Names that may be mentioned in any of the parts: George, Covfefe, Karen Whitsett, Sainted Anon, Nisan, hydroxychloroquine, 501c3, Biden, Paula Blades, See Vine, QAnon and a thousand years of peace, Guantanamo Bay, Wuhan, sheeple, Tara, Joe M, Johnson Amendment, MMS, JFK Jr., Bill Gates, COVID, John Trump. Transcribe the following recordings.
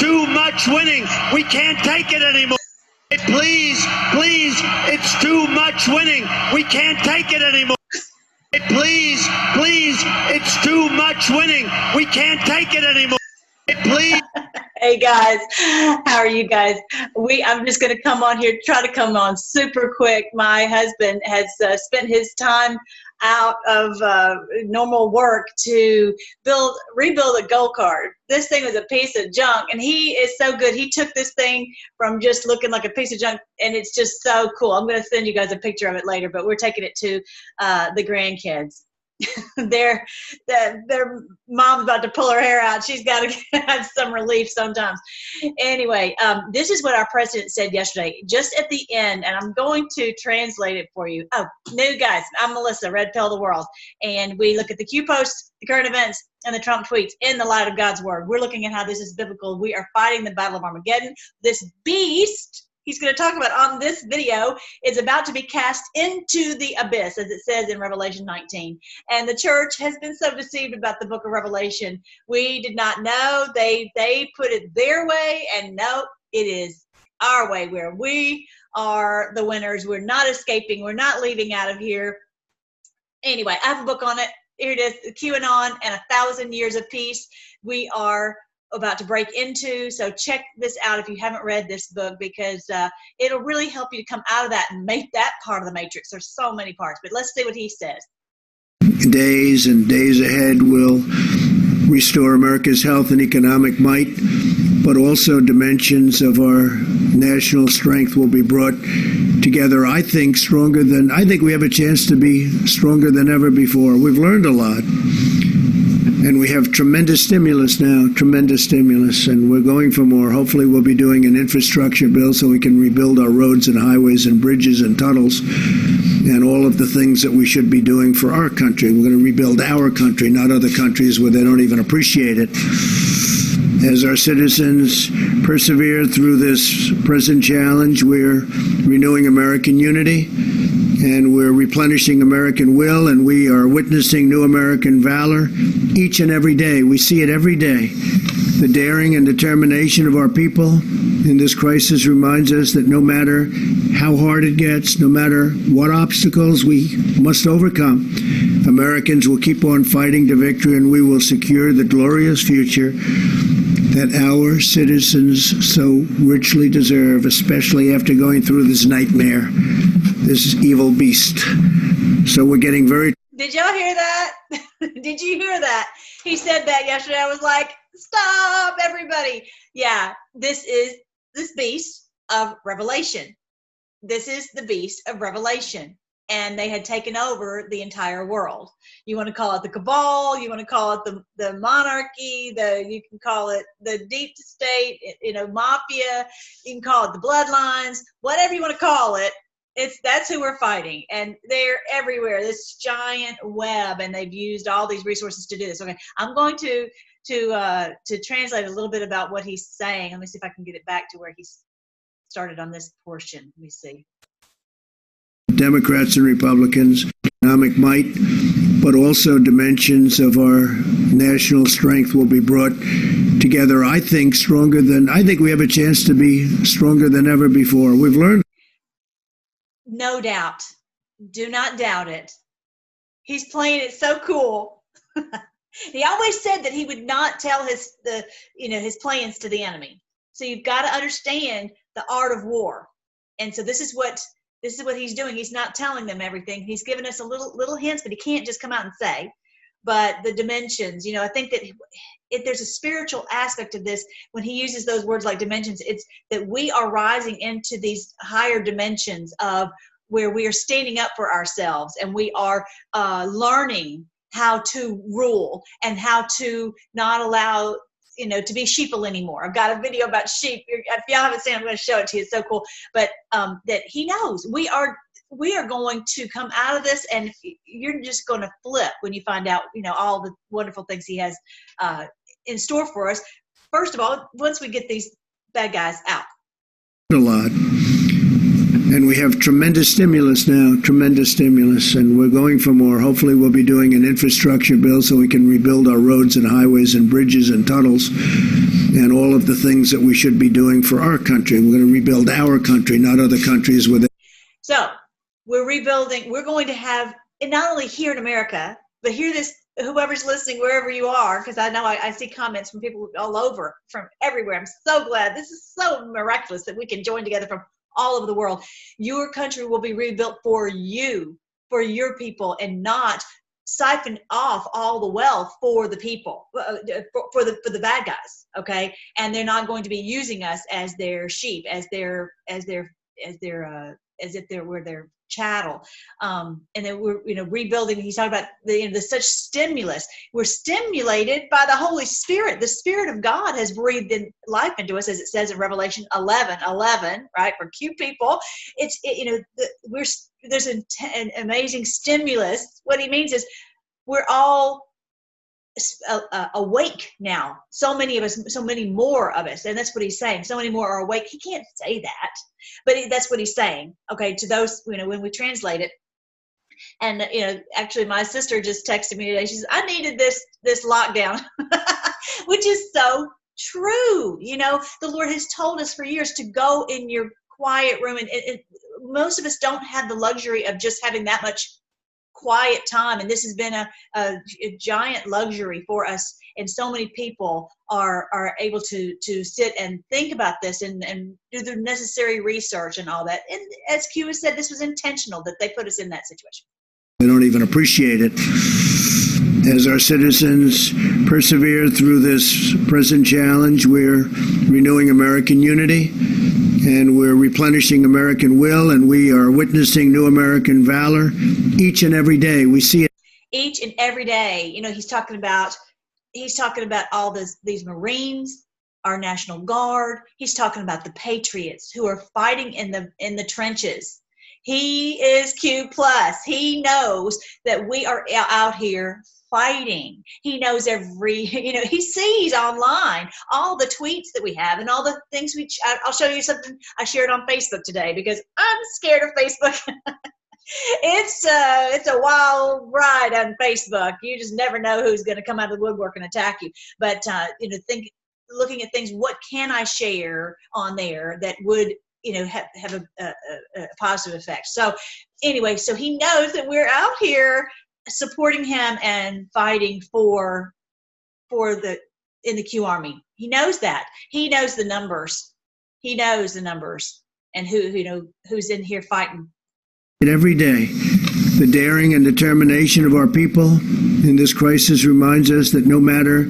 too much winning. We can't take it anymore. Please, please, it's too much winning. We can't take it anymore. Please, please, it's too much winning. We can't take it anymore. Please. Hey guys, how are you guys? I'm just going to come on here, try to come on super quick. My husband has spent his time out of normal work to rebuild a go-kart. This thing was a piece of junk, and he is so good. He took this thing from just looking like a piece of junk, and it's just so cool. I'm going to send you guys a picture of it later, but we're taking it to the grandkids. Their mom's about to pull her hair out. She's got to have some relief sometimes. Anyway, this is what our president said yesterday, just at the end, and I'm going to translate it for you. Oh, new guys, I'm Melissa, Red Pill of the World, and we look at the Q posts, the current events, and the Trump tweets in the light of God's word. We're looking at how this is biblical. We are fighting the battle of Armageddon. This beast he's going to talk about on this video is about to be cast into the abyss, as it says in Revelation 19. And the church has been so deceived about the book of Revelation. We did not know. They put it their way, and no, it is our way, where we are the winners. We're not escaping. We're not leaving out of here. Anyway, I have a book on it. Here it is, QAnon and a Thousand Years of Peace. We are about to break into, so check this out if you haven't read this book, because it'll really help you to come out of that and make that part of the matrix. There's so many parts, but let's see what he says. Days and days ahead will restore America's health and economic might, but also dimensions of our national strength will be brought together, I think, stronger than, I think we have a chance to be stronger than ever before. We've learned a lot. And we have tremendous stimulus now, tremendous stimulus, and we're going for more. Hopefully we'll be doing an infrastructure bill so we can rebuild our roads and highways and bridges and tunnels and all of the things that we should be doing for our country. We're going to rebuild our country, not other countries where they don't even appreciate it. As our citizens persevere through this present challenge, we're renewing American unity, and we're replenishing American will, and we are witnessing new American valor each and every day. We see it every day. The daring and determination of our people in this crisis reminds us that no matter how hard it gets, no matter what obstacles we must overcome, Americans will keep on fighting to victory, and we will secure the glorious future that our citizens so richly deserve, especially after going through this nightmare, this evil beast. So we're getting very... Did y'all hear that? Did you hear that? He said that yesterday. I was like, stop, everybody. Yeah, this is this beast of Revelation. This is the beast of Revelation. And they had taken over the entire world. You want to call it the cabal, you want to call it the monarchy, you can call it the deep state, you know, mafia, you can call it the bloodlines, whatever you want to call it, that's who we're fighting. And they're everywhere, this giant web, and they've used all these resources to do this. Okay, I'm going to translate a little bit about what he's saying. Let me see if I can get it back to where he started on this portion. Let me see. Democrats and Republicans, economic might, but also dimensions of our national strength will be brought together, I think, stronger than, I think we have a chance to be stronger than ever before. We've learned. No doubt. Do not doubt it. He's playing it so cool. He always said that he would not tell his plans to the enemy. So you've got to understand the art of war. And so this is what he's doing. He's not telling them everything. He's giving us a little hints, but he can't just come out and say. But the dimensions, I think that if there's a spiritual aspect of this, when he uses those words like dimensions, it's that we are rising into these higher dimensions of where we are standing up for ourselves, and we are learning how to rule and how to not allow to be sheeple anymore. I've got a video about sheep. If y'all haven't seen it, I'm going to show it to you. It's so cool. But that he knows we are going to come out of this, and you're just going to flip when you find out, all the wonderful things he has in store for us. First of all, once we get these bad guys out. A lot. And we have tremendous stimulus now, tremendous stimulus, and we're going for more. Hopefully we'll be doing an infrastructure bill so we can rebuild our roads and highways and bridges and tunnels and all of the things that we should be doing for our country. We're going to rebuild our country, not other countries with it. So we're rebuilding. We're going to have, and not only here in America, but hear this, whoever's listening, wherever you are, because I know I see comments from people all over, from everywhere. I'm so glad. This is so miraculous that we can join together from all over the world. Your country will be rebuilt for you, for your people, and not siphon off all the wealth for the people, for the bad guys. Okay, and they're not going to be using us as their sheep, as if they were their chattel. And then we're, rebuilding. He's talking about the such stimulus. We're stimulated by the Holy Spirit. The Spirit of God has breathed in life into us, as it says in Revelation 11, right? For Q people, there's an amazing stimulus. What he means is we're all awake now. So many of us, so many more of us, and that's what he's saying. So many more are awake. He can't say that, but that's what he's saying. Okay, to those, when we translate it, and actually, my sister just texted me today. She says, "I needed this lockdown," which is so true. The Lord has told us for years to go in your quiet room, and most of us don't have the luxury of just having that much quiet time, and this has been a giant luxury for us, and so many people are able to sit and think about this and do the necessary research and all that. And as Q has said, this was intentional that they put us in that situation. They don't even appreciate it. As our citizens persevere through this present challenge, we're renewing American unity, and we're replenishing American will, and we are witnessing new American valor each and every day. We see it each and every day. He's talking about all these Marines, our National Guard. He's talking about the Patriots who are fighting in the trenches. He is Q+. He knows that we are out here fighting. He knows he sees online all the tweets that we have and all the things I'll show you something I shared on Facebook today, because I'm scared of Facebook. It's a wild ride on Facebook. You just never know who's going to come out of the woodwork and attack you. But, looking at things, what can I share on there that would have a positive effect? So anyway, so he knows that we're out here supporting him and fighting in the Q Army. He knows that. He knows the numbers. And who's in here fighting. Every day, the daring and determination of our people in this crisis reminds us that no matter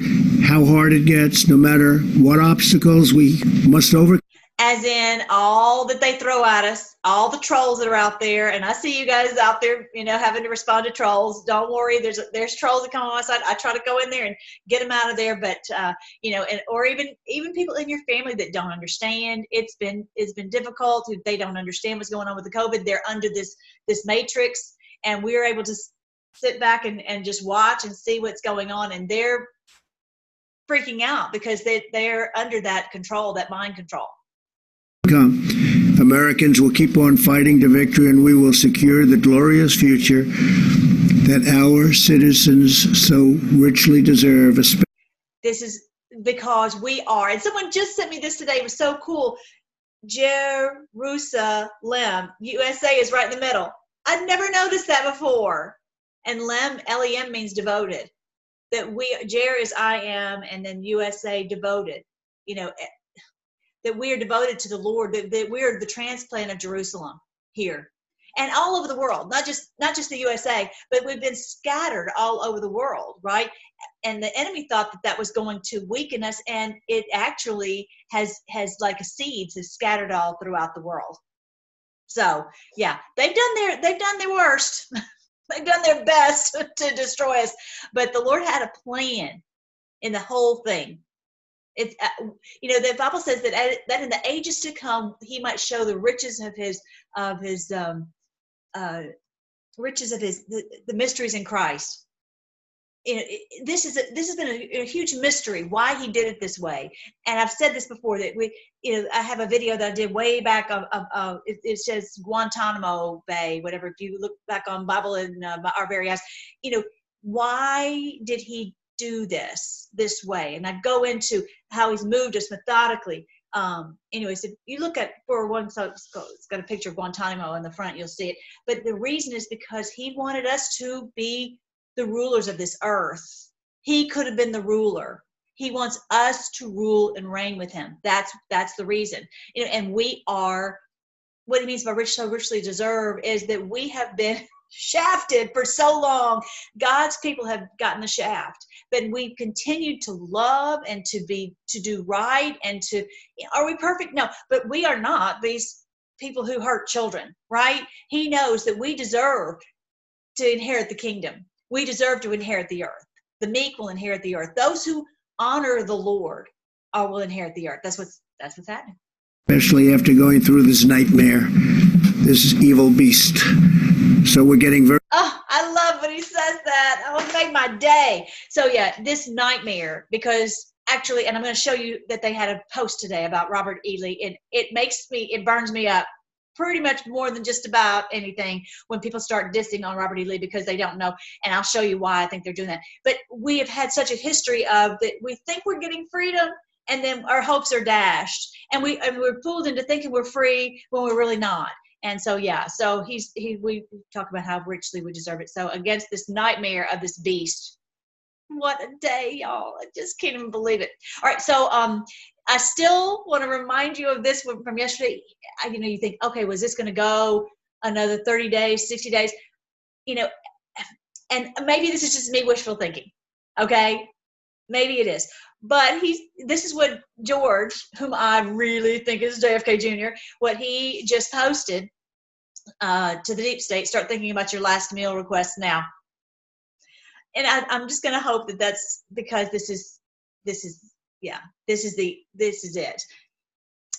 how hard it gets, no matter what obstacles we must overcome. As in all that they throw at us, all the trolls that are out there, and I see you guys out there, having to respond to trolls. Don't worry, there's trolls that come on my side. I try to go in there and get them out of there, but or even people in your family that don't understand. It's been difficult. If they don't understand what's going on with the COVID, they're under this matrix, and we're able to sit back and just watch and see what's going on, and they're freaking out because they're under that control, that mind control. Americans will keep on fighting to victory, and we will secure the glorious future that our citizens so richly deserve. This is because we are. And someone just sent me this today. It was so cool. Jerusalem, USA is right in the middle. I'd never noticed that before. And Lem, L-E-M, means devoted. That we, Jer is I am, and then USA, devoted. That we are devoted to the Lord, that we are the transplant of Jerusalem here and all over the world, not just the USA, but we've been scattered all over the world, right? And the enemy thought that was going to weaken us, and it actually has like seeds has scattered all throughout the world. So yeah, they've done their worst, they've done their best to destroy us, but the Lord had a plan in the whole thing. It's, the Bible says that in the ages to come, he might show the riches of the mysteries in Christ. this has been a huge mystery why he did it this way. And I've said this before, that we, I have a video that I did way back of it says Guantanamo Bay, whatever. If you look back on Bible and Our Very Eyes, why did he do this way? And I go into how he's moved us methodically. Anyways, if you look at 401, so it's got a picture of Guantanamo in the front, you'll see it. But the reason is because he wanted us to be the rulers of this earth. He could have been the ruler. He wants us to rule and reign with him. That's the reason. And we are, what it means by rich so richly deserve is that we have been shafted for so long. God's people have gotten the shaft, but we've continued to love and to do right and to, are we perfect? No, but we are not these people who hurt children, right? He knows that we deserve to inherit the kingdom. We deserve to inherit the earth. The meek will inherit the earth. Those who honor the Lord will inherit the earth. That's what's happening. Especially after going through this nightmare, this evil beast. So we're getting very. Oh, I love when he says that. I want to make my day. So yeah, this nightmare, because actually, and I'm going to show you that they had a post today about Robert E. Lee, and it burns me up pretty much more than just about anything when people start dissing on Robert E. Lee because they don't know. And I'll show you why I think they're doing that. But we have had such a history of that we think we're getting freedom and then our hopes are dashed. And we're fooled into thinking we're free when we're really not. And so, yeah, so we talk about how richly we deserve it. So against this nightmare of this beast, what a day, y'all. I just can't even believe it. All right. So, I still want to remind you of this from yesterday. You think, okay, was this going to go another 30 days, 60 days? And maybe this is just me wishful thinking. Okay. Maybe it is. But this is what George, whom I really think is JFK Jr., what he just posted to the deep state. Start thinking about your last meal request now. And I'm just going to hope that that's because this is it.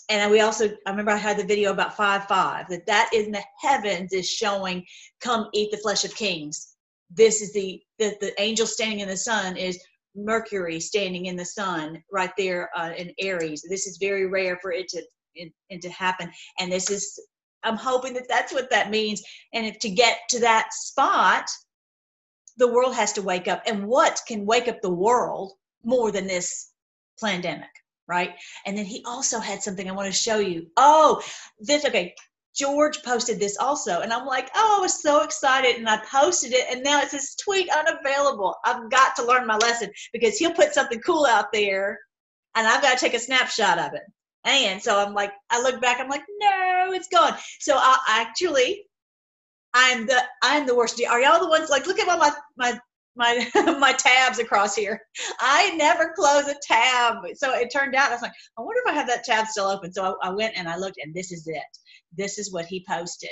And we also, I remember I had the video about 5:5, that in the heavens is showing, come eat the flesh of kings. This is the angel standing in the sun is Mercury standing in the sun right there in Aries. This is very rare for it to happen. And this is, I'm hoping that that's what that means. And if to get to that spot, the world has to wake up. And what can wake up the world more than this pandemic, right? And then he also had something I want to show you. Oh, this, okay. George posted this also. And I'm like, oh, I was so excited. And I posted it. And now it says tweet unavailable. I've got to learn my lesson because he'll put something cool out there and I've got to take a snapshot of it. And so I'm like, I look back, I'm like, no, it's gone. So I actually, I'm the worst. Are y'all the ones like, look at my tabs across here. I never close a tab. So it turned out, I was like, I wonder if I have that tab still open. So I went and I looked, and this is it. This is what he posted.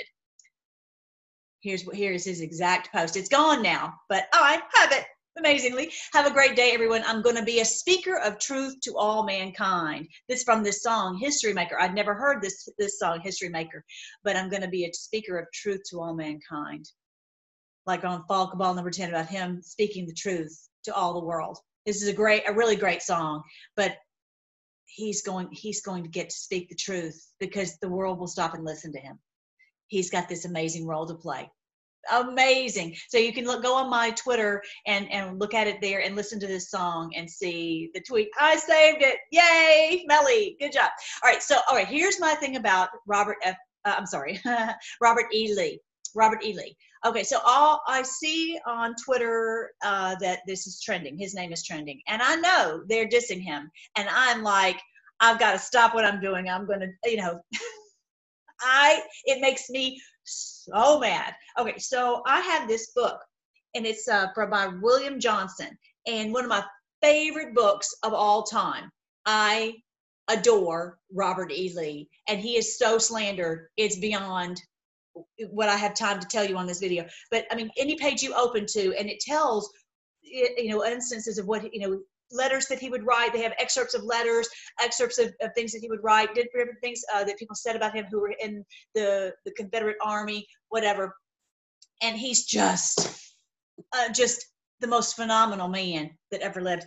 Here is his exact post. It's gone now, but I have it. Amazingly. Have a great day, everyone. I'm going to be a speaker of truth to all mankind. This from this song, History Maker. I'd never heard this song, History Maker, but I'm going to be a speaker of truth to all mankind. Like on Fall Cabal number 10 about him speaking the truth to all the world. This is a really great song, but he's going to get to speak the truth because the world will stop and listen to him. He's got this amazing role to play. Amazing. So you can go on my Twitter and look at it there and listen to this song and see the tweet. I saved it. Yay, Melly. Good job. All right. So, here's my thing about Robert E. Lee. Robert E. Lee. Okay, so all I see on Twitter that this is trending. His name is trending. And I know they're dissing him. And I'm like, I've got to stop what I'm doing. I'm going to, it makes me so mad. Okay, so I have this book, and it's by William Johnson, and one of my favorite books of all time. I adore Robert E. Lee, and he is so slandered. It's beyond what I have time to tell you on this video, but I mean, any page you open to, and it tells, instances of what, letters that he would write. They have excerpts of letters, excerpts of things that he would write, different things that people said about him who were in the Confederate Army, whatever. And he's just the most phenomenal man that ever lived.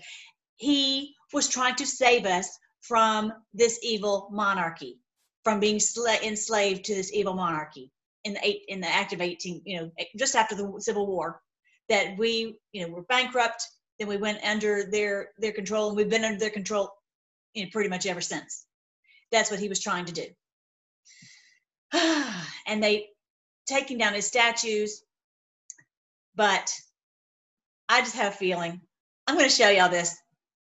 He was trying to save us from this evil monarchy, from being enslaved to this evil monarchy in the Act of 18, just after the Civil War, that we, were bankrupt. Then we went under their control, and we've been under their control, pretty much ever since. That's what he was trying to do. And they taking down his statues, but I just have a feeling. I'm going to show y'all this.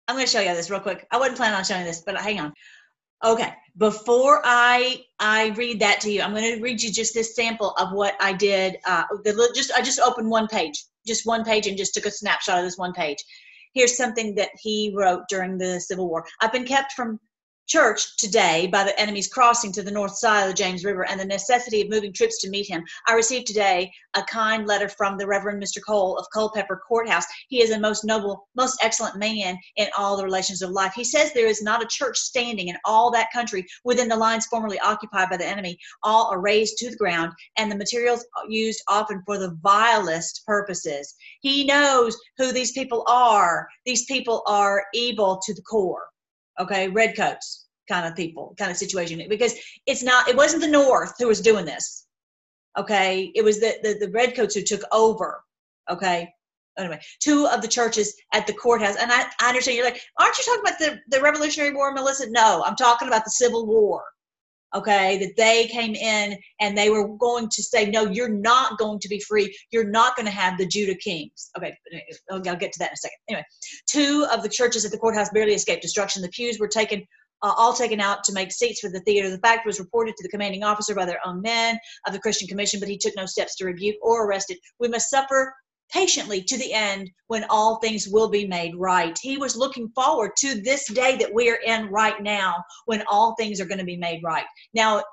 I'm going to show y'all this real quick. I wasn't planning on showing this, but hang on. Okay, before I read that to you, I'm going to read you just this sample of what I did. I just opened one page, and just took a snapshot of this one page. Here's something that he wrote during the Civil War. I've been kept from church today by the enemy's crossing to the north side of the James River and the necessity of moving troops to meet him. I received today a kind letter from the Reverend Mr. Cole of Culpeper Courthouse. He is a most noble, most excellent man in all the relations of life. He says there is not a church standing in all that country within the lines formerly occupied by the enemy. All are razed to the ground, and the materials used often for the vilest purposes. He knows who these people are. These people are evil to the core. Okay, redcoats kind of people, kind of situation, because it wasn't the North who was doing this. Okay, it was the redcoats who took over. Okay, anyway, two of the churches at the courthouse, and I understand you're like, aren't you talking about the Revolutionary War, Melissa? No, I'm talking about the Civil War. Okay, that they came in and they were going to say, no, you're not going to be free. You're not going to have the Judah kings. Okay, I'll get to that in a second. Anyway, two of the churches at the courthouse barely escaped destruction. The pews were all taken out to make seats for the theater. The fact was reported to the commanding officer by their own men of the Christian Commission, but he took no steps to rebuke or arrest it. We must suffer patiently to the end, when all things will be made right. He was looking forward to this day that we are in right now, when all things are going to be made right. Now,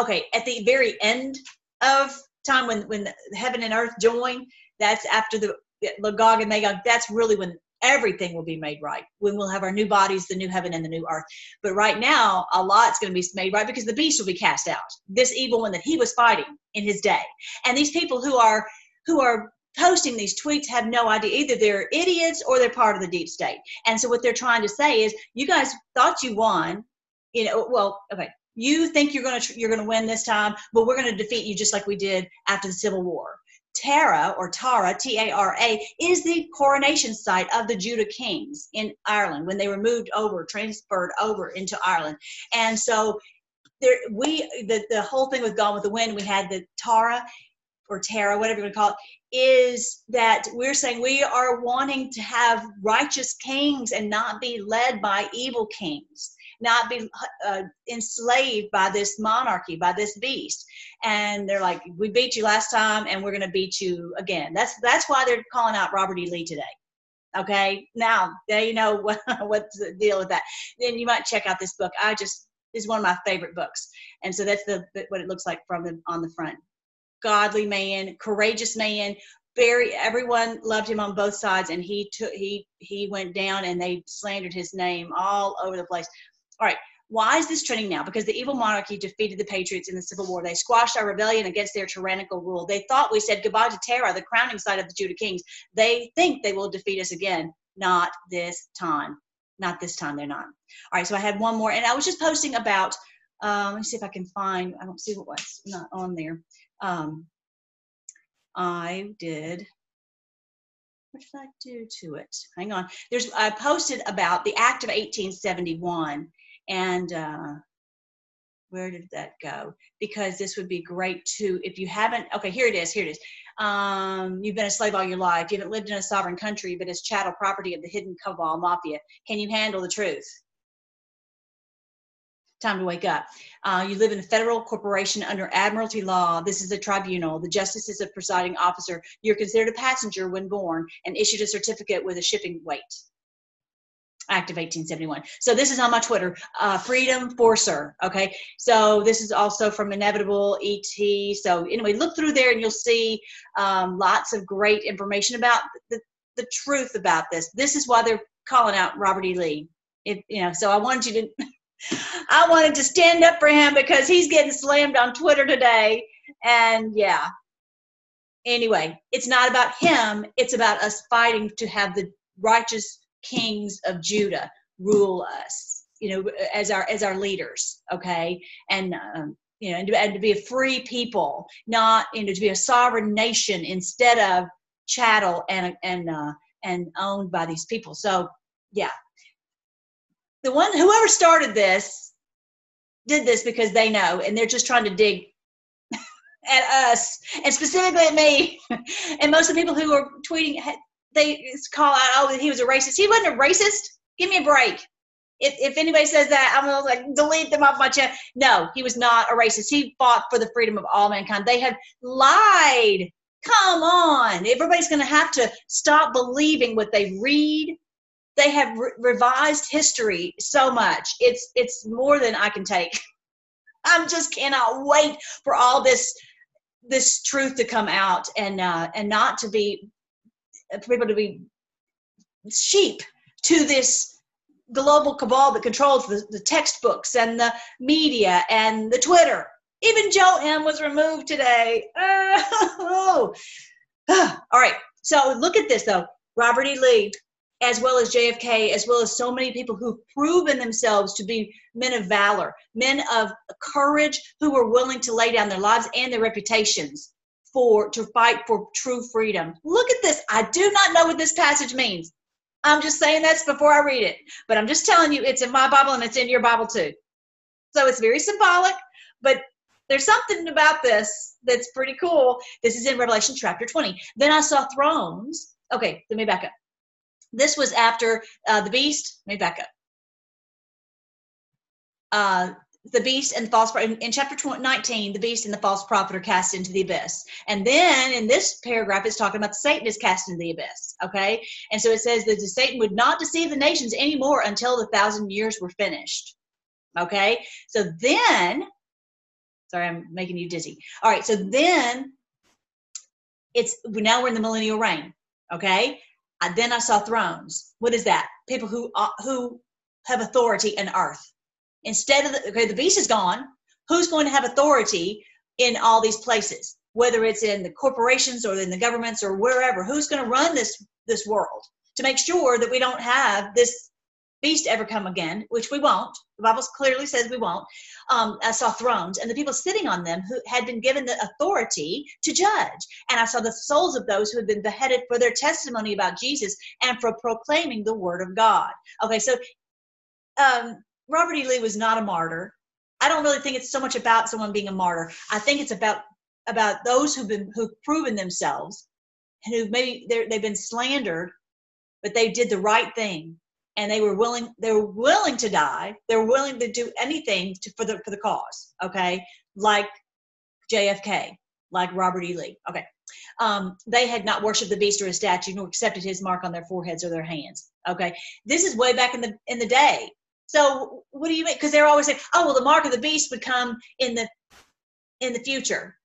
okay, at the very end of time, when heaven and earth join, that's after the Gog and Magog, that's really when everything will be made right, when we'll have our new bodies, the new heaven and the new earth. But right now, a lot's going to be made right, because the beast will be cast out, this evil one that he was fighting in his day. And these people who are posting these tweets have no idea. Either they're idiots or they're part of the deep state. And so what they're trying to say is, you guys thought you won, well, okay, you think you're going to win this time, but we're going to defeat you just like we did after the Civil War. Tara, or Tara, T-A-R-A, is the coronation site of the Judah kings in Ireland when they were transferred over into Ireland. And so the whole thing with Gone with the Wind, we had the Tara, or Tara, whatever you want to call it, is that we're saying we are wanting to have righteous kings and not be led by evil kings, not be enslaved by this monarchy, by this beast. And they're like, we beat you last time, and we're going to beat you again. That's why they're calling out Robert E. Lee today. Okay, now they know what's the deal with that. Then you might check out this book. This is one of my favorite books. And so that's what it looks like on the front. Godly man, courageous man, everyone loved him on both sides, and he went down, and they slandered his name all over the place. All right, why is this trending now? Because the evil monarchy defeated the patriots in the Civil War. They squashed our rebellion against their tyrannical rule. They thought we said goodbye to Terra, the crowning site of the Judah kings. They think they will defeat us again. Not this time. Not this time, they're not. All right, so I had one more, and I was just posting about, let me see if I can find, I don't see what was not on there. What did I do to it? Hang on. I posted about the Act of 1871, and where did that go? Because this would be great too, if you haven't, okay, here it is. You've been a slave all your life. You haven't lived in a sovereign country, but as chattel property of the hidden cabal mafia. Can you handle the truth? Time to wake up. You live in a federal corporation under admiralty law. This is a tribunal. The justice is a presiding officer. You're considered a passenger when born and issued a certificate with a shipping weight. Act of 1871. So this is on my Twitter, Freedom Forcer. Okay. So this is also from Inevitable ET. So anyway, look through there and you'll see lots of great information about the truth about this. This is why they're calling out Robert E. Lee. So I wanted to stand up for him because he's getting slammed on Twitter today. And yeah, Anyway, it's not about him. It's about us fighting to have the righteous kings of Judah rule us, you know, as our leaders. Okay. And, you know, and to be a free people, not, you know, to be a sovereign nation instead of chattel and owned by these people. So yeah, whoever started this did this because they know, and they're just trying to dig at us, and specifically at me. And most of the people who are tweeting, they call out, oh, he was a racist. He wasn't a racist. Give me a break. If anybody says that, I'm gonna like delete them off my channel. No, he was not a racist. He fought for the freedom of all mankind. They have lied. Come on. Everybody's going to have to stop believing what they read. They have revised history so much. It's more than I can take. I just cannot wait for all this truth to come out, and not to be, for people to be sheep to this global cabal that controls the textbooks and the media and the Twitter. Even Joe M was removed today. Oh. All right. So look at this, though. Robert E. Lee, as well as JFK, as well as so many people who've proven themselves to be men of valor, men of courage, who were willing to lay down their lives and their reputations to fight for true freedom. Look at this. I do not know what this passage means. I'm just saying that's before I read it. But I'm just telling you, it's in my Bible and it's in your Bible too. So it's very symbolic, but there's something about this that's pretty cool. This is in Revelation chapter 20. Then I saw thrones. Okay, let me back up. This was after the beast. Let me back up. The beast and the false prophet. In chapter 19, the beast and the false prophet are cast into the abyss. And then in this paragraph, it's talking about Satan is cast into the abyss. Okay? And so it says that Satan would not deceive the nations anymore until the 1,000 years were finished. Okay? So then, sorry, I'm making you dizzy. All right. So then now we're in the millennial reign. Okay? Then I saw thrones. What is that? People who have authority on earth. Instead of the beast is gone. Who's going to have authority in all these places? Whether it's in the corporations or in the governments or wherever, who's going to run this world to make sure that we don't have this beast ever come again, which we won't. The Bible clearly says we won't. I saw thrones, and the people sitting on them who had been given the authority to judge. And I saw the souls of those who had been beheaded for their testimony about Jesus and for proclaiming the word of God. Okay, so Robert E. Lee was not a martyr. I don't really think it's so much about someone being a martyr. I think it's about those who've proven themselves and who maybe they've been slandered, but they did the right thing. And they were willing to die. They were willing to do anything for the cause. Okay. Like JFK, like Robert E. Lee. Okay. They had not worshiped the beast or his statue, nor accepted his mark on their foreheads or their hands. Okay. This is way back in the day. So what do you mean? Cause they're always saying, oh, well, the mark of the beast would come in the future.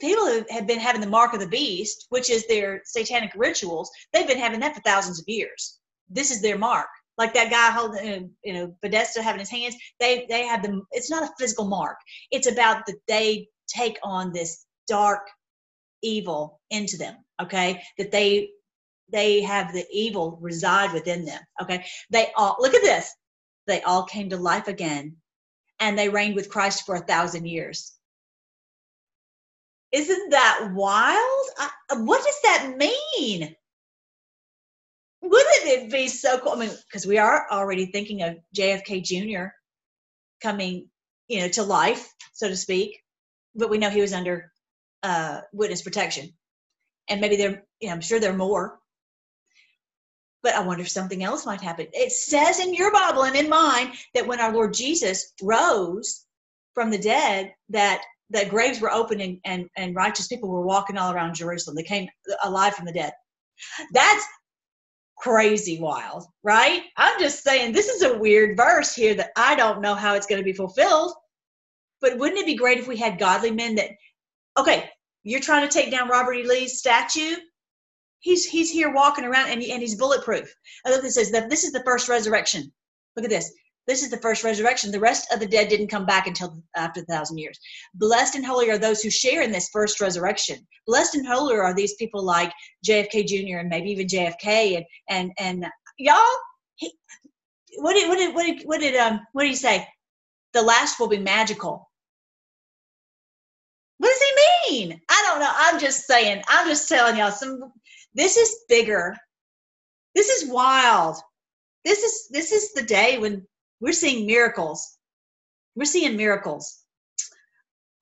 People who have been having the mark of the beast, which is their satanic rituals. They've been having that for thousands of years. This is their mark. Like that guy holding, you know, Podesta having his hands, they have them. It's not a physical mark. It's about that they take on this dark evil into them. Okay. That they have the evil reside within them. Okay. They all, look at this. They all came to life again, and they reigned with Christ for 1,000 years. Isn't that wild? What does that mean? Wouldn't it be so cool? I mean, because we are already thinking of JFK Jr. coming, you know, to life, so to speak. But we know he was under witness protection, and maybe there, you know, I'm sure there are more. But I wonder if something else might happen. It says in your Bible and in mine that when our Lord Jesus rose from the dead, that the graves were opening and righteous people were walking all around Jerusalem. They came alive from the dead. That's crazy wild, right? I'm just saying, this is a weird verse here that I don't know how it's going to be fulfilled. But wouldn't it be great if we had godly men that, okay, you're trying to take down Robert E. Lee's statue. He's here walking around, and he's bulletproof. I look, it says that this is the first resurrection. Look at this. This is the first resurrection. The rest of the dead didn't come back until after 1,000 years. Blessed and holy are those who share in this first resurrection. Blessed and holy are these people like JFK Jr. and maybe even JFK and y'all. What did he say? The last will be magical. What does he mean? I don't know. I'm just saying. I'm just telling y'all. This is bigger. This is wild. This is the day when we're seeing miracles. We're seeing miracles.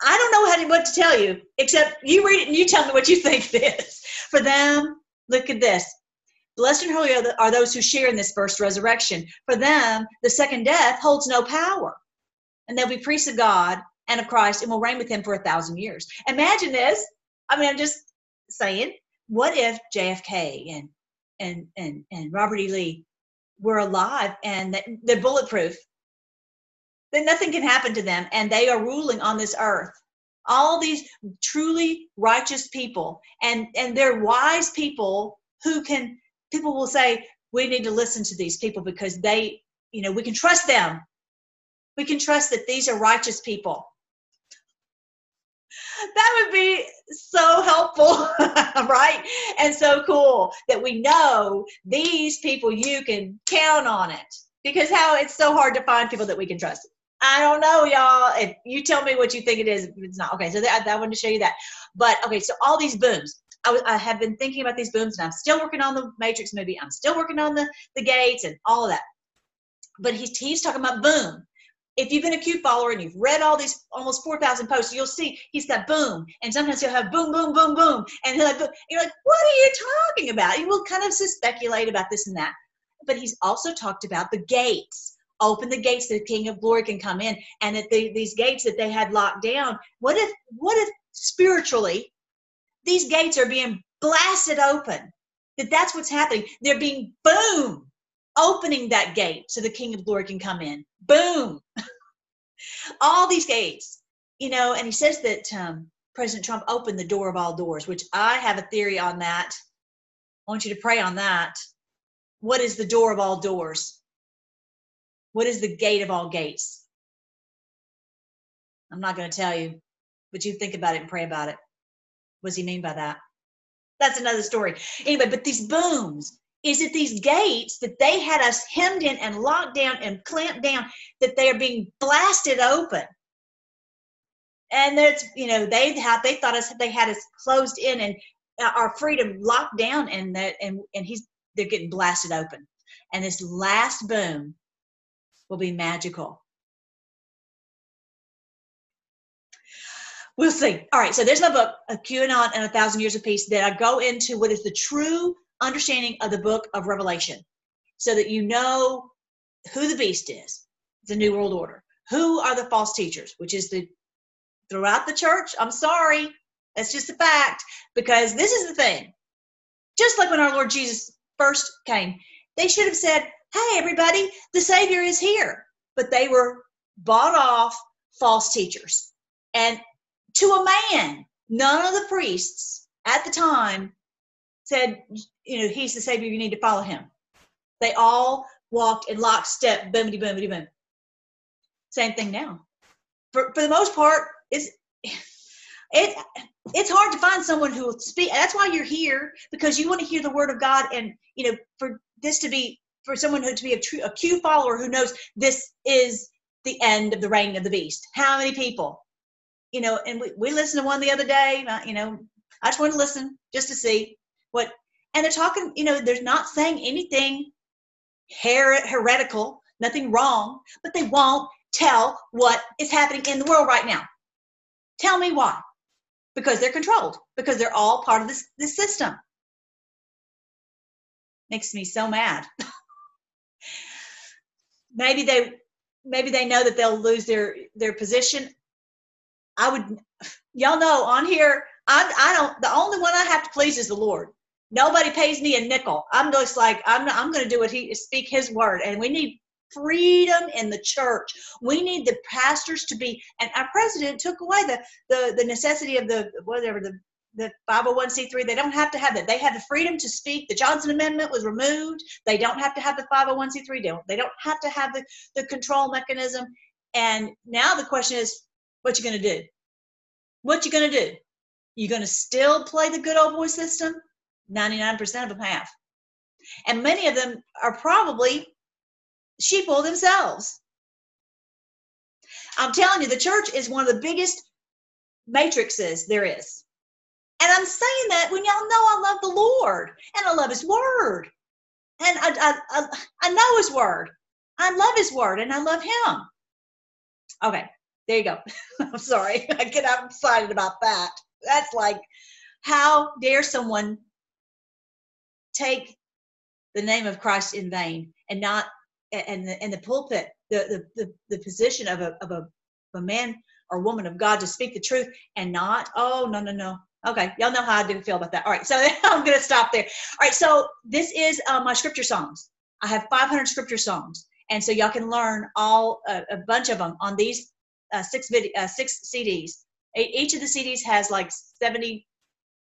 I don't know what to tell you, except you read it and you tell me what you think it is. For them, look at this. Blessed and holy are those who share in this first resurrection. For them, the second death holds no power. And they'll be priests of God and of Christ and will reign with him for 1,000 years. Imagine this. I mean, I'm just saying, what if JFK and Robert E. Lee were alive and they're bulletproof? Then nothing can happen to them, and they are ruling on this earth. All these truly righteous people, and they're wise people people will say, we need to listen to these people because they, we can trust them. We can trust that these are righteous people. That would be so helpful, right? And so cool that we know these people, you can count on it, because it's so hard to find people that we can trust. I don't know, y'all. If you tell me what you think it is, it's not. Okay, so I wanted to show you that. But, okay, so all these booms. I have been thinking about these booms, and I'm still working on the Matrix movie. I'm still working on the gates and all of that. But he's talking about boom. If you've been a Q follower and you've read all these almost 4,000 posts, you'll see he's got boom. And sometimes he'll have boom, boom, boom, boom. And he'll have boom. You're like, what are you talking about? You will kind of speculate about this and that. But he's also talked about the gates. Open the gates that the King of Glory can come in. And that these gates that they had locked down, what if spiritually these gates are being blasted open? That's what's happening. They're being boom. Opening that gate so the King of Glory can come in. Boom. All these gates, and he says that President Trump opened the door of all doors, which I have a theory on that. I want you to pray on that. What is the door of all doors? What is the gate of all gates? I'm not going to tell you, but you think about it and pray about it. What does he mean by that? That's another story. Anyway, but these booms, is it these gates that they had us hemmed in and locked down and clamped down, that they are being blasted open? And that's, they thought they had us closed in and our freedom locked down, and they're getting blasted open. And this last boom will be magical. We'll see. All right, so there's my book, QAnon and a Thousand Years of Peace, that I go into what is the true understanding of the book of Revelation, so that you know who the beast is, the New World Order, who are the false teachers, which is throughout the church. I'm sorry, that's just a fact, because this is the thing. Just like when our Lord Jesus first came, they should have said, hey, everybody, the Savior is here. But they were bought off false teachers. And to a man, none of the priests at the time said, he's the Savior, you need to follow him. They all walked in lockstep, boomity, boomity, boom. Same thing now. For the most part, it's hard to find someone who will speak. That's why you're here, because you want to hear the word of God, and, for this to be, for someone who to be a Q follower who knows this is the end of the reign of the beast. How many people? And we listened to one the other day, I just want to listen just to see. And they're talking, they're not saying anything heretical, nothing wrong, but they won't tell what is happening in the world right now. Tell me why. Because they're controlled, because they're all part of this system. Makes me so mad. Maybe they know that they'll lose their position. Y'all know on here, the only one I have to please is the Lord. Nobody pays me a nickel. I'm just like, I'm going to do what speak his word. And we need freedom in the church. We need the pastors to be, and our president took away the necessity of the, whatever, the the 501c3, they don't have to have that. They have the freedom to speak. The Johnson Amendment was removed. They don't have to have the 501c3. They don't have to have the control mechanism. And now the question is, what you going to do? What you going to do? You going to still play the good old boy system? 99% of them have. And many of them are probably sheeple themselves. I'm telling you, the church is one of the biggest matrixes there is. And I'm saying that when y'all know I love the Lord and I love his word. And I know his word. I love his word and I love him. Okay, there you go. I'm sorry. I get excited about that. That's like, how dare someone take the name of Christ in vain and not, and the pulpit, the position of a man or woman of God to speak the truth and not, oh, no, no, no. Okay, y'all know how I do feel about that. All right, so I'm going to stop there. All right, so this is my scripture songs. I have 500 scripture songs, and so y'all can learn all a bunch of them on these six CDs. Each of the CDs has like 70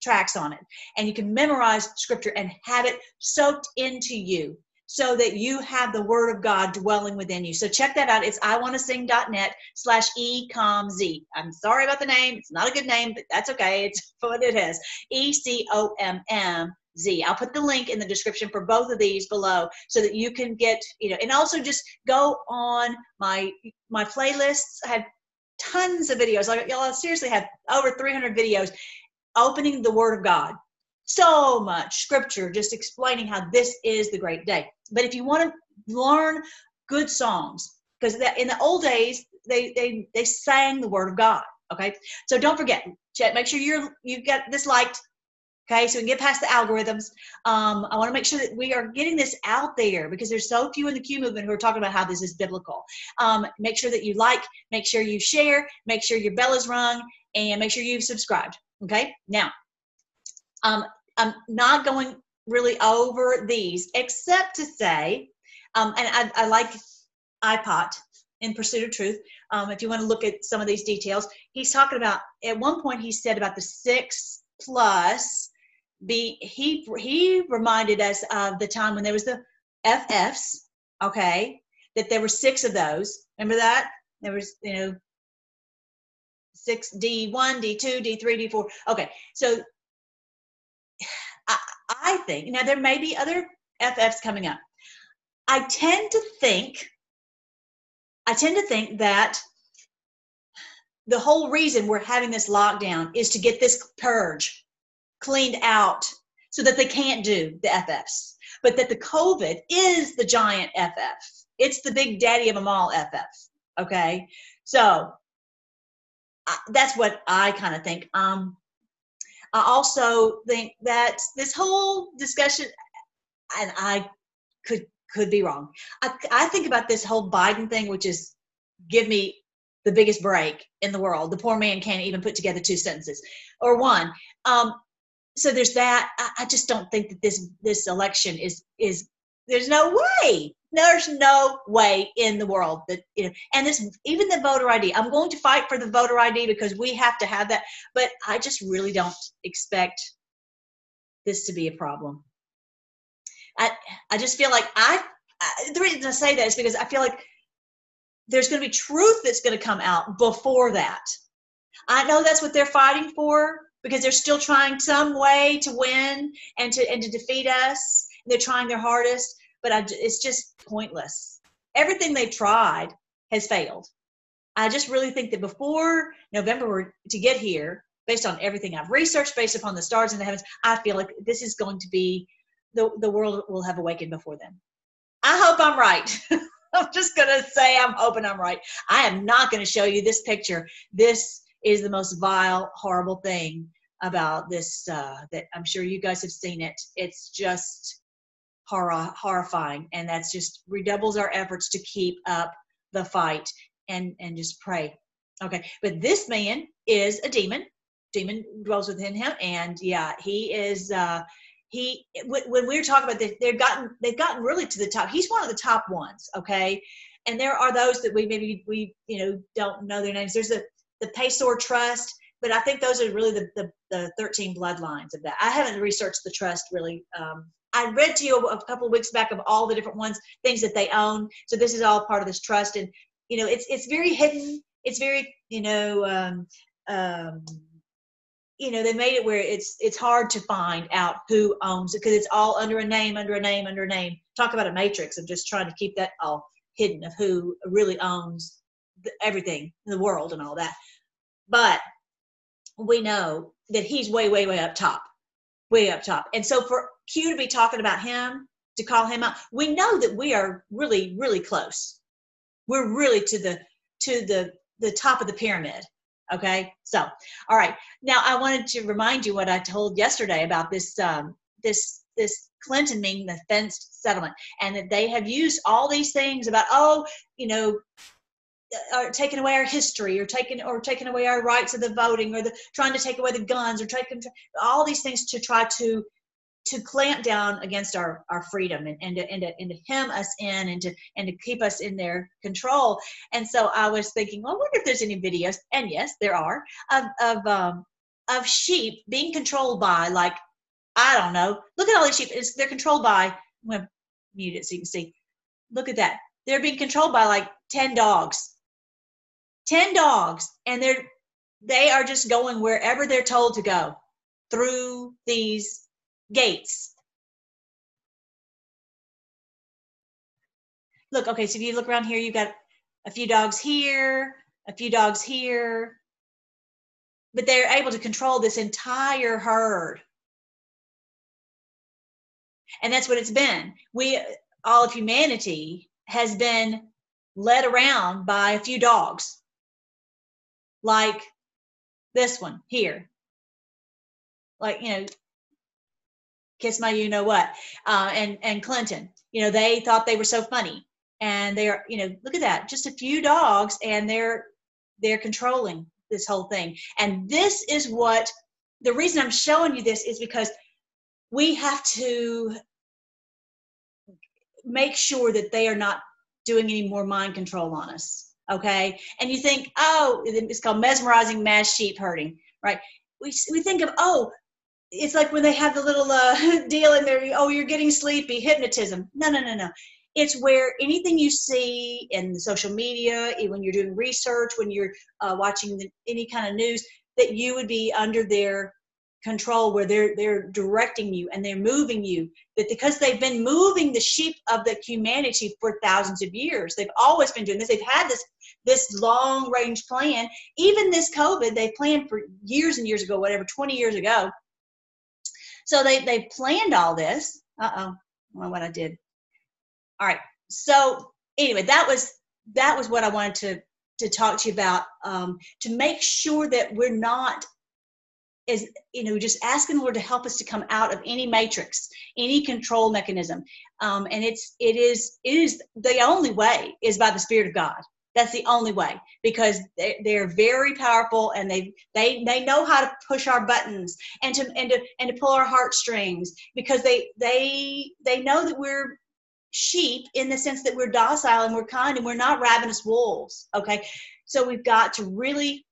tracks on it, and you can memorize scripture and have it soaked into you so that you have the Word of God dwelling within you. So check that out. It's iwantosing.net/ecomz. I'm sorry about the name. It's not a good name, but that's okay. It's what it is. ECOMMZ. I'll put the link in the description for both of these below so that you can get, you know, and also just go on my playlists. I have tons of videos. Like, y'all, I seriously have over 300 videos opening the Word of God. So much scripture just explaining how this is the great day. But if you want to learn good songs, because in the old days, they sang the word of God, okay? So don't forget, make sure you've got this liked, okay? So we can get past the algorithms. I want to make sure that we are getting this out there because there's so few in the Q movement who are talking about how this is biblical. Make sure that you like, make sure you share, make sure your bell is rung, and make sure you've subscribed, okay? Now, I'm not going really over these, except to say, and I like IPOT, In Pursuit of Truth. If you want to look at some of these details, he's talking about, at one point he said about the 6+, he reminded us of the time when there was the FFs, okay, that there were 6 of those. Remember that? There was, you know, 6, D1, D2, D3, D4. Okay, so I think, now there may be other FFs coming up. I tend to think that the whole reason we're having this lockdown is to get this purge cleaned out so that they can't do the FFs, but that the COVID is the giant FF. It's the big daddy of them all FF, okay? So that's what I kind of think. I also think that this whole discussion, and I could be wrong, I think about this whole Biden thing, which is, give me the biggest break in the world. The poor man can't even put together 2 sentences or one. So there's that. I just don't think that this election is there's no way. There's no way in the world that, you know, and this, even the voter ID, I'm going to fight for the voter ID because we have to have that, but I just really don't expect this to be a problem. I just feel like the reason I say that is because I feel like there's going to be truth that's going to come out before that. I know that's what they're fighting for because they're still trying some way to win and to defeat us. They're trying their hardest. But it's just pointless. Everything they tried has failed. I just really think that before November to get here, based on everything I've researched, based upon the stars in the heavens, I feel like this is going to be, the world will have awakened before then. I hope I'm right. I'm just going to say I'm hoping I'm right. I am not going to show you this picture. This is the most vile, horrible thing about this that I'm sure you guys have seen it. It's just horrifying, and that's just redoubles our efforts to keep up the fight and just pray, okay? But this man is a demon dwells within him, and yeah, he is when we were talking about this, they've gotten really to the top. He's one of the top ones, okay? And there are those that we don't know their names. There's the Pesor Trust, But I think those are really the 13 bloodlines of that. I haven't researched the trust really. I read to you a couple of weeks back of all the different ones, things that they own. So this is all part of this trust. And, you know, it's very hidden. It's very, you know, they made it where it's hard to find out who owns it because it's all under a name, under a name, under a name. Talk about a matrix of just trying to keep that all hidden of who really owns everything in the world and all that. But we know that he's way, way, way up top, way up top. And so for Q to be talking about him, to call him out, we know that we are really, really close. We're really to the top of the pyramid. Okay. So, all right. Now I wanted to remind you what I told yesterday about this, this Clinton meeting, the fenced settlement, and that they have used all these things about, oh, you know, taking away our history or taking away our rights of the voting or the trying to take away the guns or taking all these things to try to clamp down against our freedom and to hem us in and to keep us in their control. And so I was thinking, well, I wonder if there's any videos, and yes, there are, of sheep being controlled by, like, I don't know, look at all these sheep. They're controlled by, I'm going to mute it so you can see. Look at that. They're being controlled by like 10 dogs. 10 dogs, and they are just going wherever they're told to go through these gates. Look, okay, so if you look around here, you've got a few dogs here, a few dogs here, but they're able to control this entire herd. And that's what it's been. We, all of humanity, has been led around by a few dogs, like this one here, like, you know, kiss my you know what, and Clinton, you know, they thought they were so funny, and they are, you know, look at that, just a few dogs, and they're controlling this whole thing. And this is what the reason I'm showing you this is because we have to make sure that they are not doing any more mind control on us, okay? And you think, oh, it's called mesmerizing mass sheep herding, right? We think of, oh, it's like when they have the little deal in there, oh, you're getting sleepy, hypnotism. No, no, no, no. It's where anything you see in social media, when you're doing research, when you're watching any kind of news, that you would be under their control, where they're directing you and they're moving you, that because they've been moving the sheep of the humanity for thousands of years. They've always been doing this. They've had this long range plan. Even this COVID, they planned for years and years ago, whatever, 20 years ago. So they planned all this. Uh-oh, I don't know what I did. All right. So anyway, that was what I wanted to talk to you about, to make sure that we're not, is, you know, just asking the Lord to help us to come out of any matrix, any control mechanism, and it is the only way is by the Spirit of God. That's the only way, because they're very powerful, and they know how to push our buttons and to pull our heartstrings, because they know that we're sheep in the sense that we're docile and we're kind and we're not ravenous wolves. Okay, so we've got to really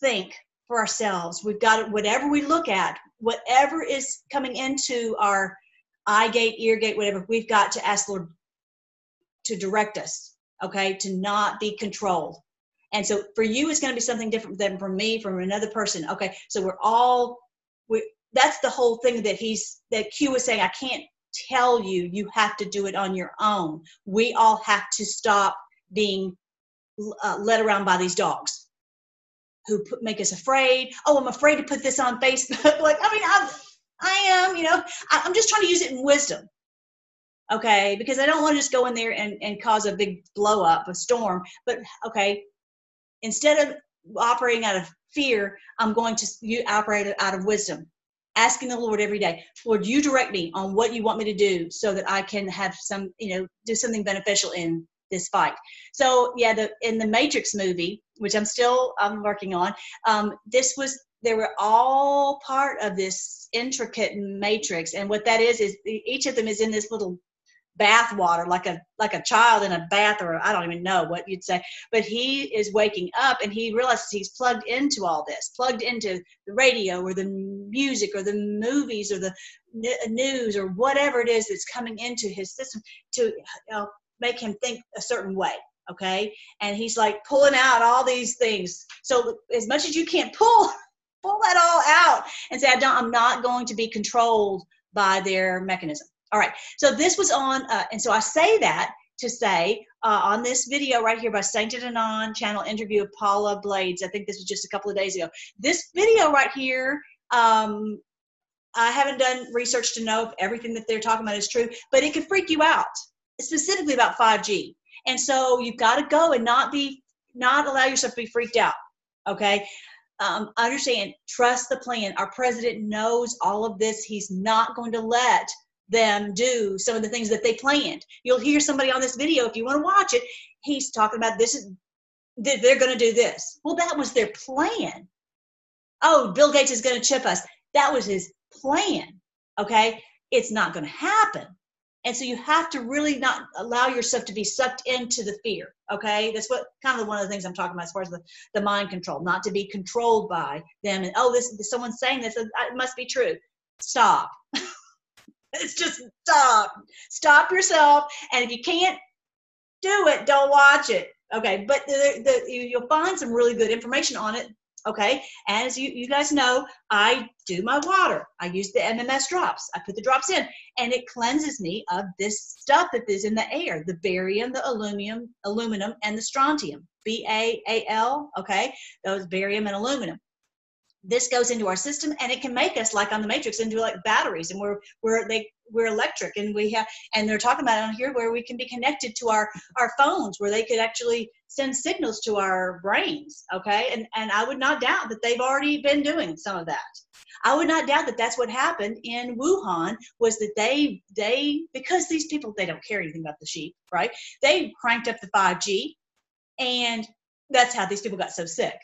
think for ourselves. We've got it, whatever we look at, whatever is coming into our eye gate, ear gate, whatever, we've got to ask the Lord to direct us, okay, to not be controlled. And so for you, it's going to be something different than for me, from another person. Okay, so that's the whole thing that Q was saying, I can't tell you, you have to do it on your own. We all have to stop being led around by these dogs who make us afraid. Oh, I'm afraid to put this on Facebook. Like, I mean, I am, you know, I'm just trying to use it in wisdom. Okay. Because I don't want to just go in there and cause a big blow up, a storm, but okay. Instead of operating out of fear, I'm going to operate out of wisdom, asking the Lord every day, Lord, you direct me on what you want me to do so that I can have some, you know, do something beneficial in this fight. So yeah, in the Matrix movie, which I'm working on, they were all part of this intricate matrix. And what that is each of them is in this little bath water, like a child in a bath, or I don't even know what you'd say, but he is waking up and he realizes he's plugged into all this, plugged into the radio or the music or the movies or the news or whatever it is that's coming into his system to make him think a certain way. Okay. And he's like pulling out all these things. So as much as you can pull that all out and say, I'm not going to be controlled by their mechanism. All right. So this was on, and so I say that to say on this video right here by Sainted Anon channel interview of Paula Blades, I think this was just a couple of days ago. This video right here, I haven't done research to know if everything that they're talking about is true, but it could freak you out, specifically about 5G. And so you've got to go and not allow yourself to be freaked out. Okay. Understand, trust the plan. Our president knows all of this. He's not going to let them do some of the things that they planned. You'll hear somebody on this video, if you want to watch it, he's talking about this is, they're going to do this. Well, that was their plan. Oh, Bill Gates is going to chip us. That was his plan. Okay. It's not going to happen. And so you have to really not allow yourself to be sucked into the fear, okay? That's what kind of one of the things I'm talking about as far as the mind control, not to be controlled by them. And, oh, this someone's saying this. It must be true. Stop. It's just stop. Stop yourself. And if you can't do it, don't watch it, okay? But you'll find some really good information on it, okay? As you guys know, I do my water. I use the MMS drops. I put the drops in, and it cleanses me of this stuff that is in the air, the barium, the aluminum, and the strontium, BAAL, okay? Those barium and aluminum. This goes into our system, and it can make us, like on the Matrix, into like batteries, and we're electric, and we have, and they're talking about it on here where we can be connected to our phones, where they could actually send signals to our brains, okay? And I would not doubt that they've already been doing some of that. I would not doubt that that's what happened in Wuhan, was that they because these people, they don't care anything about the sheep, right? They cranked up the 5G, and that's how these people got so sick,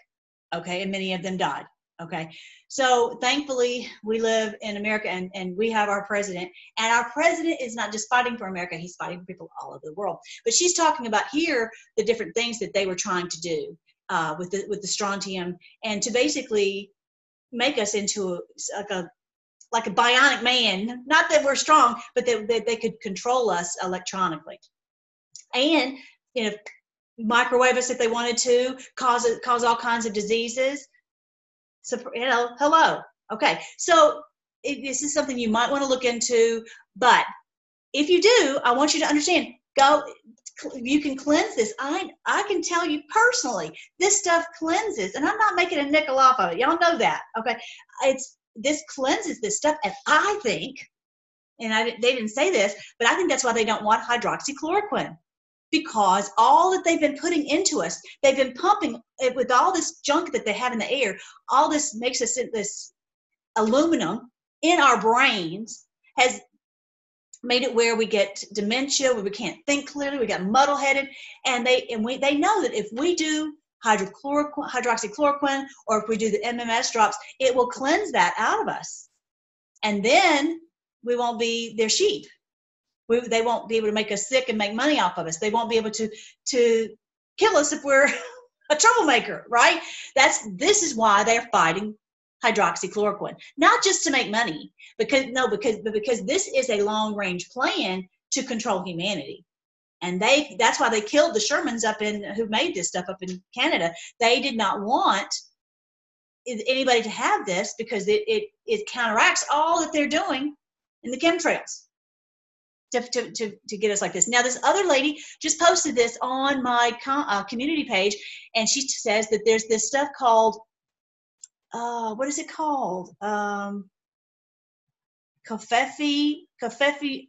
okay? And many of them died. Okay. So thankfully we live in America, and we have our president, and our president is not just fighting for America. He's fighting for people all over the world, but she's talking about here, the different things that they were trying to do with the strontium, and to basically make us into like a bionic man, not that we're strong, but that they could control us electronically. And, microwave us if they wanted to, cause all kinds of diseases. So, hello. Okay. So this is something you might want to look into, but if you do, I want you to understand, you can cleanse this. I can tell you personally, this stuff cleanses, and I'm not making a nickel off of it. Y'all know that. Okay. This cleanses this stuff. And I think, they didn't say this, but I think that's why they don't want hydroxychloroquine. Because all that they've been putting into us, they've been pumping it with all this junk that they have in the air. All this makes us, this aluminum in our brains has made it where we get dementia, where we can't think clearly, we got muddle-headed, and they know that if we do hydroxychloroquine, or if we do the MMS drops, it will cleanse that out of us, and then we won't be their sheep. They won't be able to make us sick and make money off of us. They won't be able to kill us if we're a troublemaker, right? This is why they're fighting hydroxychloroquine, not just to make money, because this is a long-range plan to control humanity, and that's why they killed the Shermans who made this stuff up in Canada. They did not want anybody to have this because it counteracts all that they're doing in the chemtrails. To get us like this. Now, this other lady just posted this on my community page, and she says that there's this stuff called, what is it called? Covfefe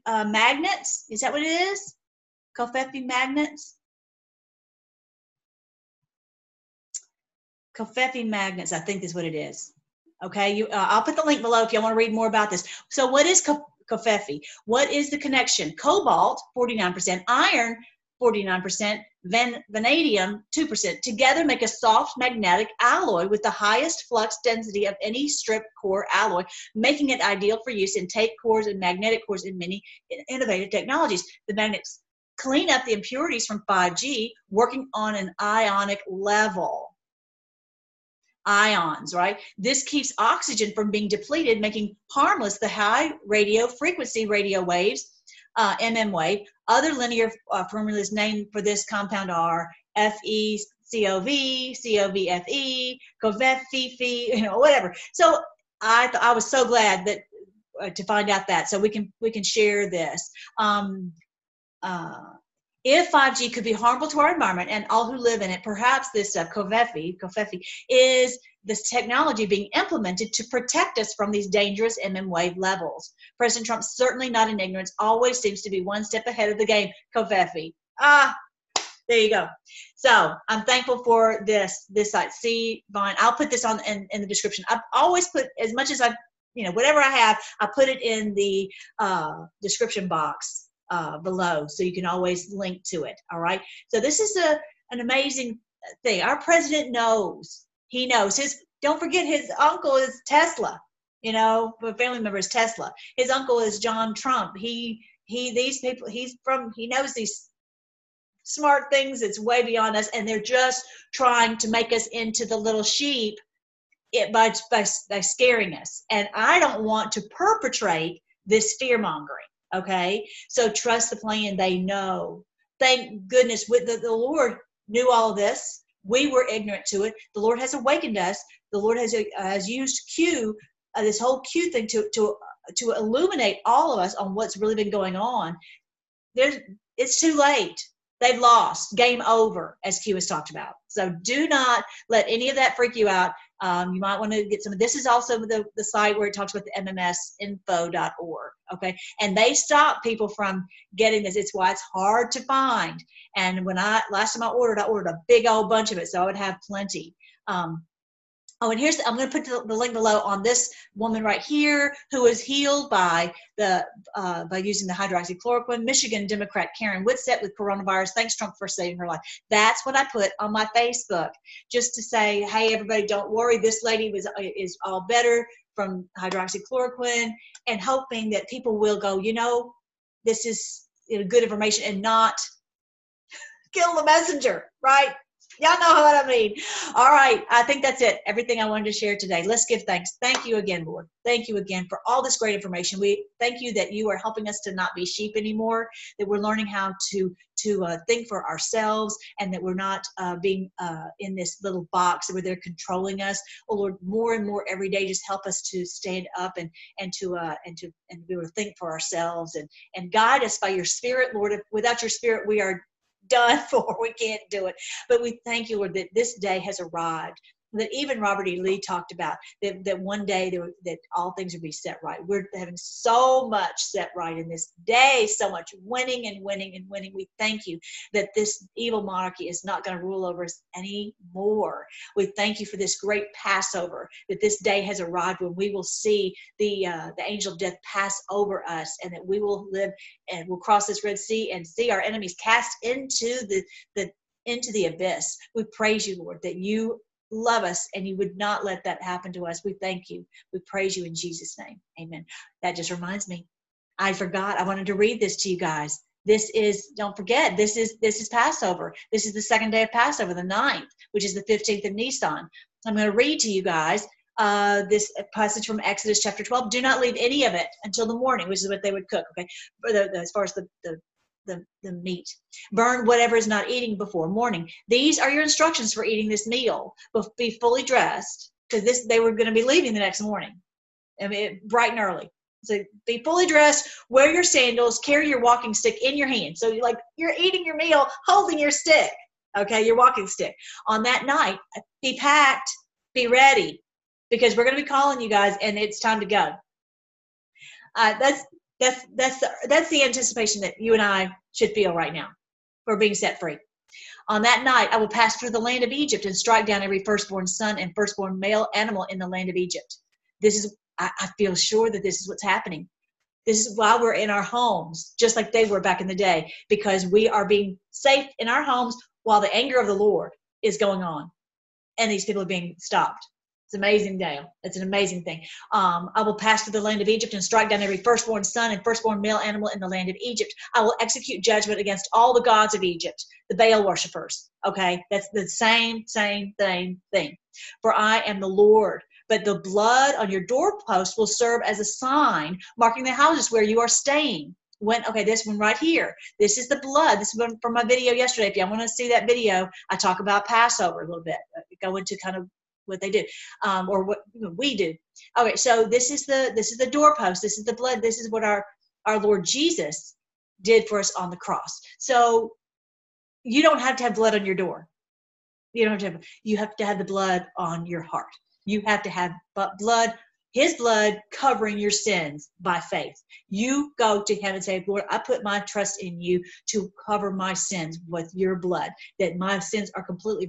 magnets. Is that what it is? Covfefe magnets? Covfefe magnets, I think is what it is. Okay, I'll put the link below if you want to read more about this. So what is Covfefe? What is the connection? Cobalt, 49%, iron, 49%, vanadium, 2%. Together make a soft magnetic alloy with the highest flux density of any strip core alloy, making it ideal for use in tape cores and magnetic cores in many innovative technologies. The magnets clean up the impurities from 5G, working on an ionic level. Ions, right? This keeps oxygen from being depleted, making harmless the high radio frequency radio waves, MM wave. Other linear formulas named for this compound are FE, COV, COVFE, Covfefe, you know, whatever. So I was so glad that to find out that, so we can share this. If 5G could be harmful to our environment and all who live in it, perhaps this Covfefe is this technology being implemented to protect us from these dangerous MM wave levels. President Trump, certainly not in ignorance, always seems to be one step ahead of the game. Covfefe. Ah, there you go. So I'm thankful for this site, See Vine. I'll put this on in the description. I've always put as much as whatever I have, I put it in the description box. Below, so you can always link to it. All right, so this is an amazing thing. Our president knows, he knows his, don't forget his uncle is Tesla, a family member is Tesla, his uncle is John Trump. These people, he knows these smart things that's way beyond us, and they're just trying to make us into the little sheep by scaring us, and I don't want to perpetrate this fear mongering. Okay, so trust the plan. They know. Thank goodness the Lord knew all this. We were ignorant to it. The Lord has awakened us. The Lord has used Q, this whole Q thing to illuminate all of us on what's really been going on. It's too late. They've lost. Game over, as Q has talked about. So do not let any of that freak you out. You might want to get some. This is also the site where it talks about the MMS, info.org. Okay, and they stop people from getting this. It's why it's hard to find. And when last time I ordered a big old bunch of it, so I would have plenty. Oh, and I'm going to put the link below on this woman right here who was healed by using the hydroxychloroquine. Michigan Democrat Karen Whitsett with coronavirus. Thanks, Trump, for saving her life. That's what I put on my Facebook, just to say, hey, everybody, don't worry. This lady is all better from hydroxychloroquine, and hoping that people will go, this is good information, and not kill the messenger, right? Y'all know what I mean. All right. I think that's it. Everything I wanted to share today. Let's give thanks. Thank you again, Lord. Thank you again for all this great information. We thank you that you are helping us to not be sheep anymore, that we're learning how to think for ourselves, and that we're not being in this little box where they're controlling us. Oh, Lord, more and more every day, just help us to stand up and to be able to think for ourselves, and guide us by your Spirit, Lord. If, without your Spirit, we are done for. We can't do it. But we thank you, Lord, that this day has arrived, that even Robert E. Lee talked about, that one day that all things would be set right. We're having so much set right in this day, so much winning and winning and winning. We thank you that this evil monarchy is not going to rule over us anymore. We thank you for this great Passover, that this day has arrived when we will see the angel of death pass over us, and that we will live and we'll cross this Red Sea and see our enemies cast into the abyss. We praise you, Lord, that you love us and you would not let that happen to us. We thank you. We praise you in Jesus' name. Amen. That just reminds me. I forgot. I wanted to read this to you guys. This is, don't forget, this is Passover. This is the second day of Passover, the 9th, which is the 15th of Nisan. I'm going to read to you guys this passage from Exodus chapter 12. Do not leave any of it until the morning, which is what they would cook, okay, as far as the meat. Burn whatever is not eating before morning. These are your instructions for eating this meal. Be fully dressed, because they were going to be leaving the next morning, bright and early. So be fully dressed, wear your sandals, carry your walking stick in your hand. So you're eating your meal holding your stick, okay, your walking stick. On that night, be packed, be ready, because we're going to be calling you guys, and it's time to go. That's the anticipation that you and I should feel right now for being set free. On that night, I will pass through the land of Egypt and strike down every firstborn son and firstborn male animal in the land of Egypt. I feel sure that this is what's happening. This is why we're in our homes, just like they were back in the day, because we are being safe in our homes while the anger of the Lord is going on. And these people are being stopped. It's an amazing day. It's an amazing thing. I will pass through the land of Egypt and strike down every firstborn son and firstborn male animal in the land of Egypt. I will execute judgment against all the gods of Egypt, the Baal worshipers. Okay, that's the same thing. For I am the Lord, but the blood on your doorpost will serve as a sign marking the houses where you are staying. This one right here. This is the blood. This one from my video yesterday. If you want to see that video, I talk about Passover a little bit. Go into kind of what they do, or what we do. Okay, so this is the doorpost. This is the blood. This is what our Lord Jesus did for us on the cross. So you don't have to have blood on your door. You have to have the blood on your heart. You have to have blood, his blood covering your sins by faith. You go to him and say, Lord, I put my trust in you to cover my sins with your blood, that my sins are completely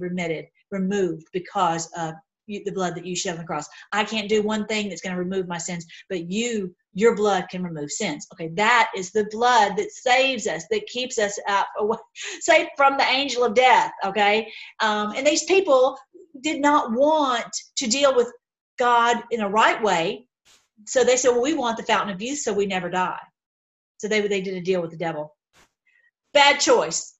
removed because of the blood that you shed on the cross. I can't do one thing that's going to remove my sins, but your blood can remove sins. Okay, that is the blood that saves us, that keeps us safe from the angel of death. Okay, and these people did not want to deal with God in a right way, so they said, well, we want the fountain of youth so we never die. So they did a deal with the devil. Bad choice.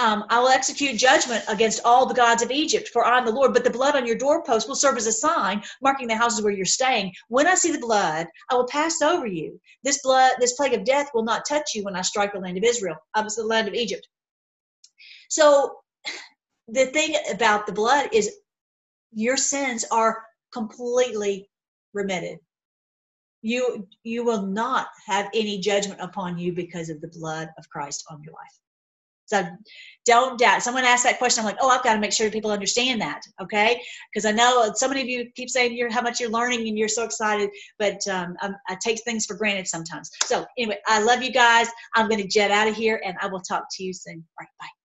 I will execute judgment against all the gods of Egypt, for I am the Lord, but the blood on your doorpost will serve as a sign, marking the houses where you're staying. When I see the blood, I will pass over you. This plague of death will not touch you when I strike the land of Israel, obviously the land of Egypt. So the thing about the blood is your sins are completely remitted. You will not have any judgment upon you because of the blood of Christ on your life. So don't doubt. Someone asked that question. I'm like, I've got to make sure people understand that. Okay. Because I know so many of you keep saying how much you're learning and you're so excited, but I take things for granted sometimes. So anyway, I love you guys. I'm going to jet out of here and I will talk to you soon. All right. Bye.